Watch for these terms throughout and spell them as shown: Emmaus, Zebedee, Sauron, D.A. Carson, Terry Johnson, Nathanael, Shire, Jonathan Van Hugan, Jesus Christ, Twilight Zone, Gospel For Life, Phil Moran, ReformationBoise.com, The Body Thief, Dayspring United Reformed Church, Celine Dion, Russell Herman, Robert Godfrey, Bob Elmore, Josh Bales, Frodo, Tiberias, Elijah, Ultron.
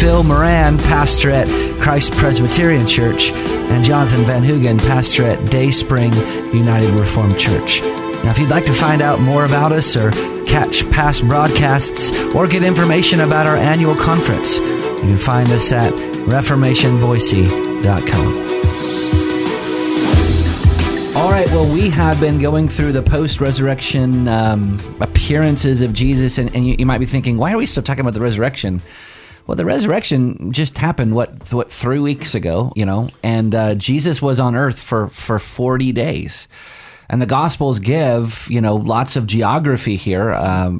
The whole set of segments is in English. Phil Moran, pastor at Christ Presbyterian Church, and Jonathan Van Hugan, pastor at Dayspring United Reformed Church. Now, if you'd like to find out more about us or catch past broadcasts or get information about our annual conference, you can find us at ReformationBoise.com. All right, well, we have been going through the post-resurrection appearances of Jesus, and you might be thinking, why are we still talking about the resurrection? Well, the resurrection just happened, what 3 weeks ago, you know, and Jesus was on earth for 40 days. And the Gospels give, you know, lots of geography here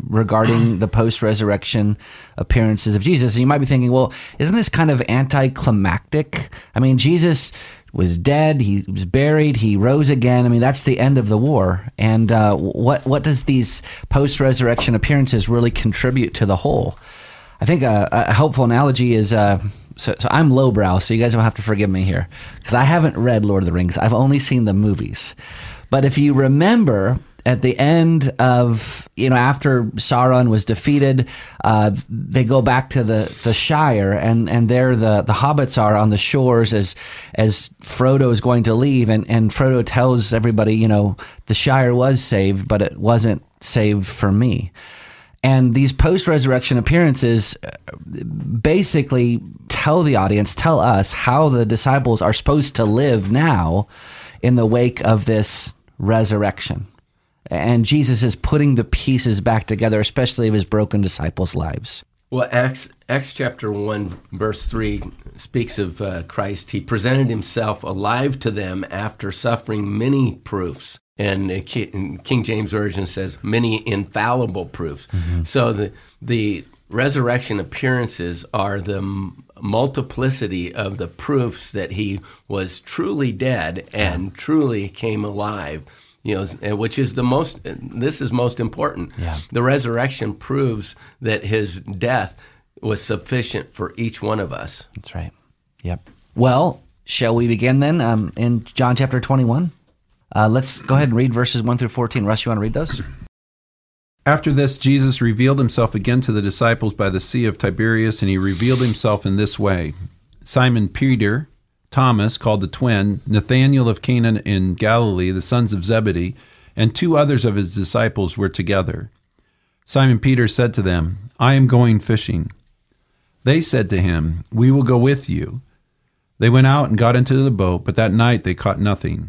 regarding the post-resurrection appearances of Jesus. And you might be thinking, well, isn't this kind of anticlimactic? I mean, Jesus was dead, he was buried, he rose again. I mean, that's the end of the war. And what does these post-resurrection appearances really contribute to the whole? I think a helpful analogy is, so I'm lowbrow, so you guys will have to forgive me here, because I haven't read Lord of the Rings. I've only seen the movies. But if you remember, at the end of, you know, after Sauron was defeated, they go back to the Shire, and there the hobbits are on the shores as Frodo is going to leave, and Frodo tells everybody, you know, the Shire was saved, but it wasn't saved for me. And these post-resurrection appearances basically tell us how the disciples are supposed to live now in the wake of this resurrection. And Jesus is putting the pieces back together, especially of his broken disciples' lives. Well, Acts chapter 1, verse 3 speaks of Christ. He presented himself alive to them after suffering many proofs. And King James Version says many infallible proofs. Mm-hmm. So the resurrection appearances are the multiplicity of the proofs that he was truly dead and truly came alive, you know, which is most important. Yeah. The resurrection proves that his death was sufficient for each one of us. That's right. Yep. Well, shall we begin then in John chapter 21? Let's go ahead and read verses 1 through 14. Russ, you want to read those? After this, Jesus revealed himself again to the disciples by the Sea of Tiberias, and he revealed himself in this way. Simon Peter, Thomas, called the twin, Nathanael of Cana in Galilee, the sons of Zebedee, and two others of his disciples were together. Simon Peter said to them, "I am going fishing." They said to him, "We will go with you." They went out and got into the boat, but that night they caught nothing.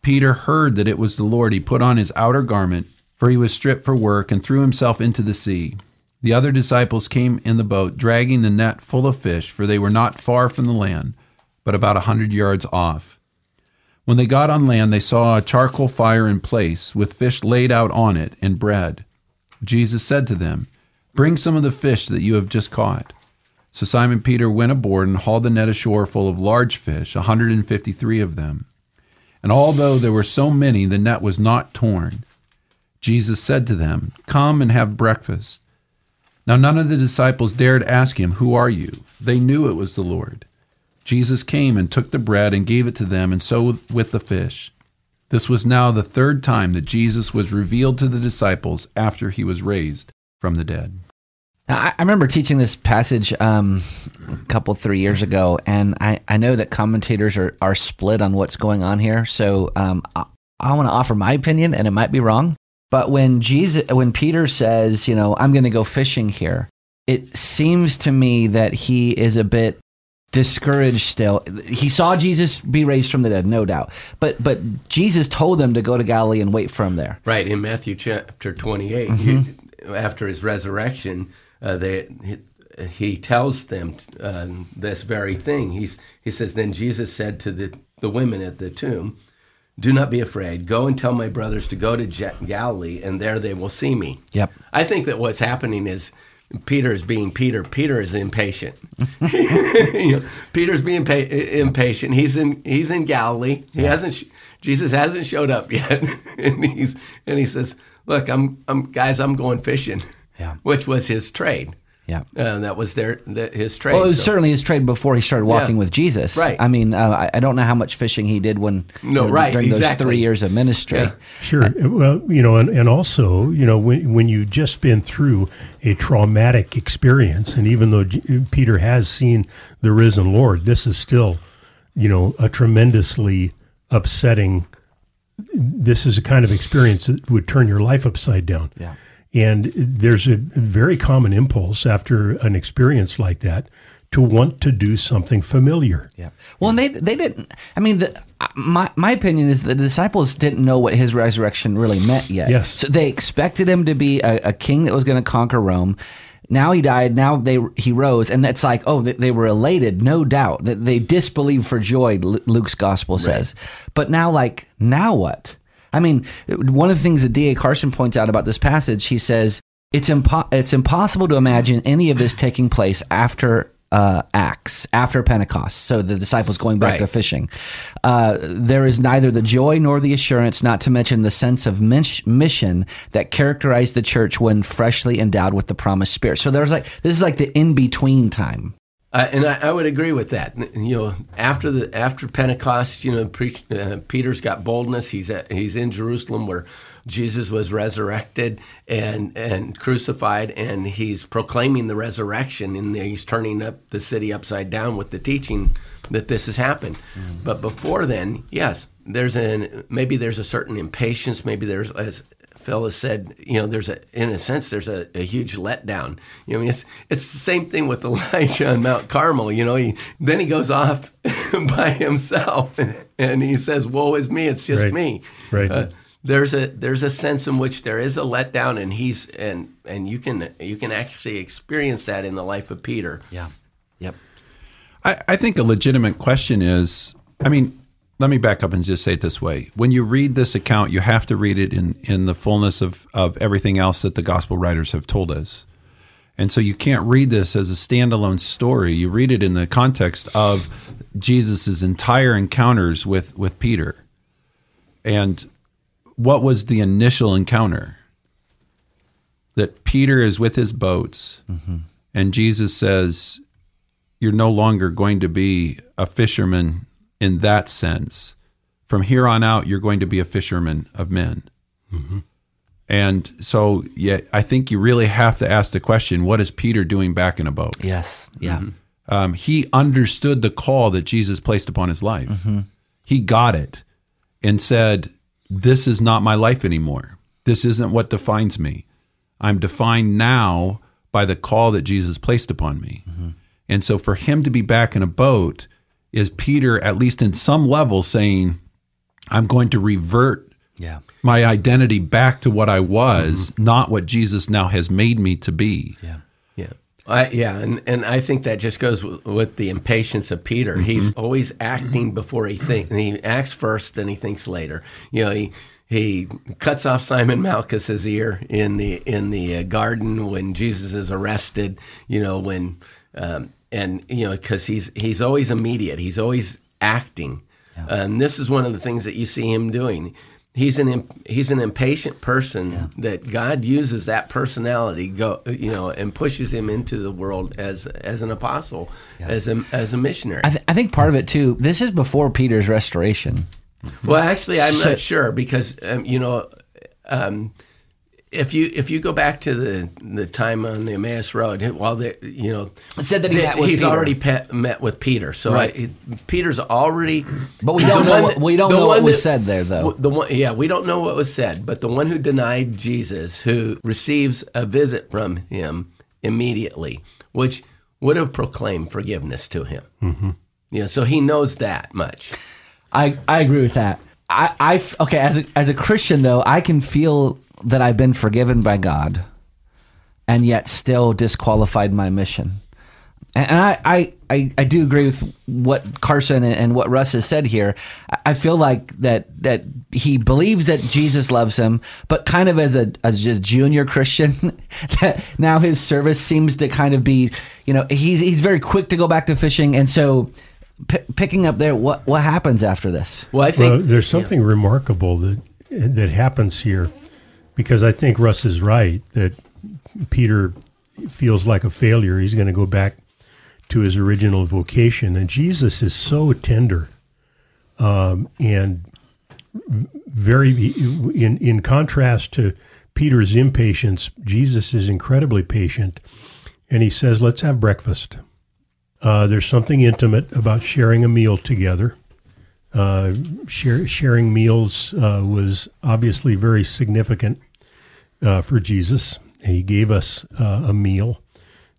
Peter heard that it was the Lord, he put on his outer garment, for he was stripped for work, and threw himself into the sea. The other disciples came in the boat, dragging the net full of fish, for they were not far from the land, but about 100 yards off. When they got on land, they saw a charcoal fire in place, with fish laid out on it, and bread. Jesus said to them, "Bring some of the fish that you have just caught." So Simon Peter went aboard and hauled the net ashore full of large fish, 153 of them. And although there were so many, the net was not torn. Jesus said to them, "Come and have breakfast." Now none of the disciples dared ask him, "Who are you?" They knew it was the Lord. Jesus came and took the bread and gave it to them, and so with the fish. This was now the third time that Jesus was revealed to the disciples after he was raised from the dead. Now, I remember teaching this passage a couple, 3 years ago, and I know that commentators are split on what's going on here. So I want to offer my opinion, and it might be wrong. But when Peter says, you know, "I'm going to go fishing here," it seems to me that he is a bit discouraged still. He saw Jesus be raised from the dead, no doubt. But Jesus told them to go to Galilee and wait for him there. Right, in Matthew chapter 28, mm-hmm. After his resurrection, he tells them this very thing. He says, then Jesus said to the women at the tomb, do not be afraid. Go and tell my brothers to go to Galilee, and there they will see me. Yep. I think that what's happening is Peter is being Peter. Peter is impatient. Peter's being impatient. He's in Galilee. He hasn't. Jesus hasn't showed up yet, and he says, "Look, I'm going fishing," which was his trade. Yeah, that was his trade. Well, it was certainly his trade before he started walking with Jesus. Right. I mean, I don't know how much fishing he did during those 3 years of ministry. Yeah. Sure. Well, and also, when you've just been through a traumatic experience, and even though Peter has seen the risen Lord, this is still, a tremendously upsetting. This is a kind of experience that would turn your life upside down. Yeah. And there's a very common impulse after an experience like that to want to do something familiar. Yeah. Well, and they didn't. I mean, my opinion is the disciples didn't know what his resurrection really meant yet. Yes. So they expected him to be a king that was going to conquer Rome. Now he died. Now he rose, and that's like, oh, they were elated, no doubt. They disbelieved for joy. Luke's gospel says, but now what? I mean, one of the things that D.A. Carson points out about this passage, he says, it's impossible to imagine any of this taking place after Acts, after Pentecost. So the disciples going back to fishing. There is neither the joy nor the assurance, not to mention the sense of mission that characterized the church when freshly endowed with the promised Spirit. So this is like the in-between time. And I would agree with that. After Pentecost, Peter's got boldness. He's in Jerusalem where Jesus was resurrected and crucified, and he's proclaiming the resurrection, and he's turning up the city upside down with the teaching that this has happened. Mm. But before then, yes, maybe there's a certain impatience. Maybe there's, as Phil has said, there's a huge letdown. I mean, it's the same thing with Elijah on Mount Carmel. Then he goes off by himself and he says, "Woe is me! It's just me." Right. There's a sense in which there is a letdown, and you can actually experience that in the life of Peter. Yeah. Yep. I think a legitimate question is, let me back up and just say it this way. When you read this account, you have to read it in the fullness of everything else that the gospel writers have told us. And so you can't read this as a standalone story. You read it in the context of Jesus' entire encounters with Peter. And what was the initial encounter? That Peter is with his boats, mm-hmm. and Jesus says, "You're no longer going to be a fisherman in that sense. From here on out, you're going to be a fisherman of men." Mm-hmm. And so I think you really have to ask the question, what is Peter doing back in a boat? Yes, yeah. Mm-hmm. He understood the call that Jesus placed upon his life. Mm-hmm. He got it and said, this is not my life anymore. This isn't what defines me. I'm defined now by the call that Jesus placed upon me. Mm-hmm. And so for him to be back in a boat is Peter, at least in some level, saying, I'm going to revert my identity back to what I was, mm-hmm. not what Jesus now has made me to be. Yeah, yeah. And I think that just goes with the impatience of Peter. Mm-hmm. He's always acting before he thinks. He acts first, then he thinks later. He cuts off Simon Malchus's ear in the garden when Jesus is arrested, because he's always immediate. He's always acting. Yeah. This is one of the things that you see him doing. He's an impatient person that God uses that personality and pushes him into the world as an apostle, as a missionary. I think part of it too, this is before Peter's restoration. Well, actually, I'm not sure because If you go back to the time on the Emmaus Road, while it said that he's already met with Peter, so Peter's already. But we don't know what was said there, though. We don't know what was said. But the one who denied Jesus, who receives a visit from him immediately, which would have proclaimed forgiveness to him. Mm-hmm. Yeah, so he knows that much. I agree with that. Okay, as a Christian, though, I can feel that I've been forgiven by God and yet still disqualified my mission. And I do agree with what Carson and what Russ has said here. I feel like that he believes that Jesus loves him, but kind of as a junior Christian, that now his service seems to kind of be, you know, he's very quick to go back to fishing. And so picking up there, what happens after this? Well, I think there's something remarkable that happens here, because I think Russ is right that Peter feels like a failure. He's going to go back to his original vocation, and Jesus is so tender and very, in contrast to Peter's impatience, Jesus is incredibly patient, and he says, let's have breakfast. There's something intimate about sharing a meal together. Sharing meals was obviously very significant for Jesus. He gave us a meal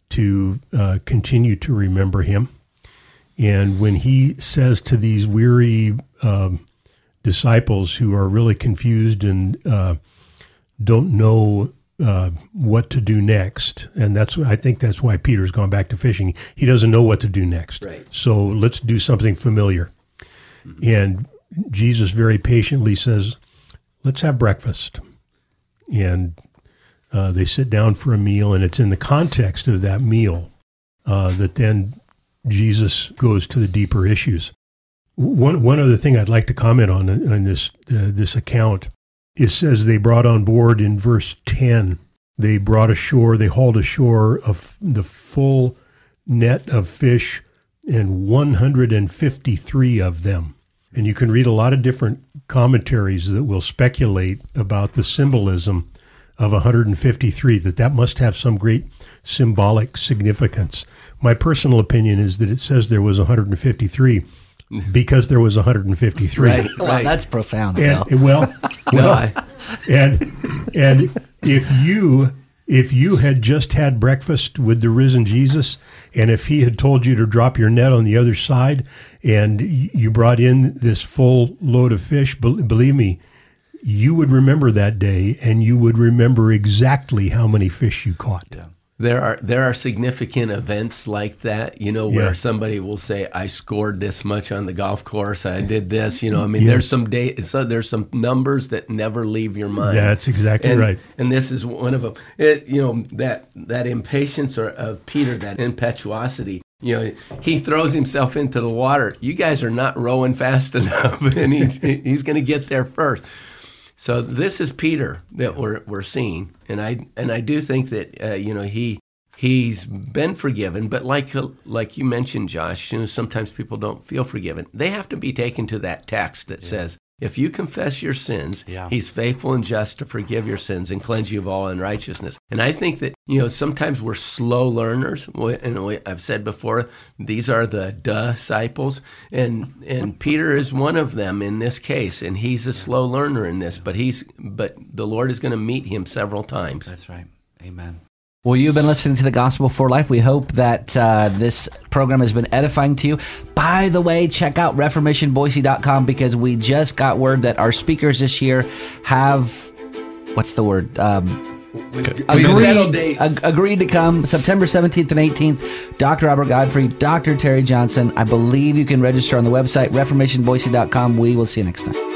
to continue to remember him. And when he says to these weary disciples who are really confused and don't know what to do next, and I think that's why Peter's gone back to fishing. He doesn't know what to do next. Right. So let's do something familiar. Mm-hmm. And Jesus very patiently says, let's have breakfast. And they sit down for a meal, and it's in the context of that meal that then Jesus goes to the deeper issues. One other thing I'd like to comment on this account, it says they brought on board in verse 10, they hauled ashore of the full net of fish, and 153 of them. And you can read a lot of different commentaries that will speculate about the symbolism of 153, that must have some great symbolic significance. My personal opinion is that it says there was 153 because there was 153. Right, right. Well, that's profound. And, and if you had just had breakfast with the risen Jesus, and if he had told you to drop your net on the other side, and you brought in this full load of fish, believe me, you would remember that day, and you would remember exactly how many fish you caught. Yeah. There are significant events like that, you know, where somebody will say, I scored this much on the golf course, I did this, you know, I mean, there's some numbers that never leave your mind. That's exactly right. And this is one of them. You know, that impatience of Peter, that impetuosity. You know, he throws himself into the water. You guys are not rowing fast enough, and he's going to get there first. So this is Peter that we're seeing, and I do think that you know, he's been forgiven, but like you mentioned, Josh, you know, sometimes people don't feel forgiven. They have to be taken to that text that says, if you confess your sins, he's faithful and just to forgive your sins and cleanse you of all unrighteousness. And I think that, you know, sometimes we're slow learners. And I've said before, these are the disciples. And Peter is one of them in this case. And he's a slow learner in this. But the Lord is going to meet him several times. That's right. Amen. Well, you've been listening to the Gospel for Life. We hope that this program has been edifying to you. By the way, check out ReformationBoise.com, because we just got word that our speakers this year have, what's the word? Agreed to come September 17th and 18th. Dr. Robert Godfrey, Dr. Terry Johnson. I believe you can register on the website, ReformationBoise.com. We will see you next time.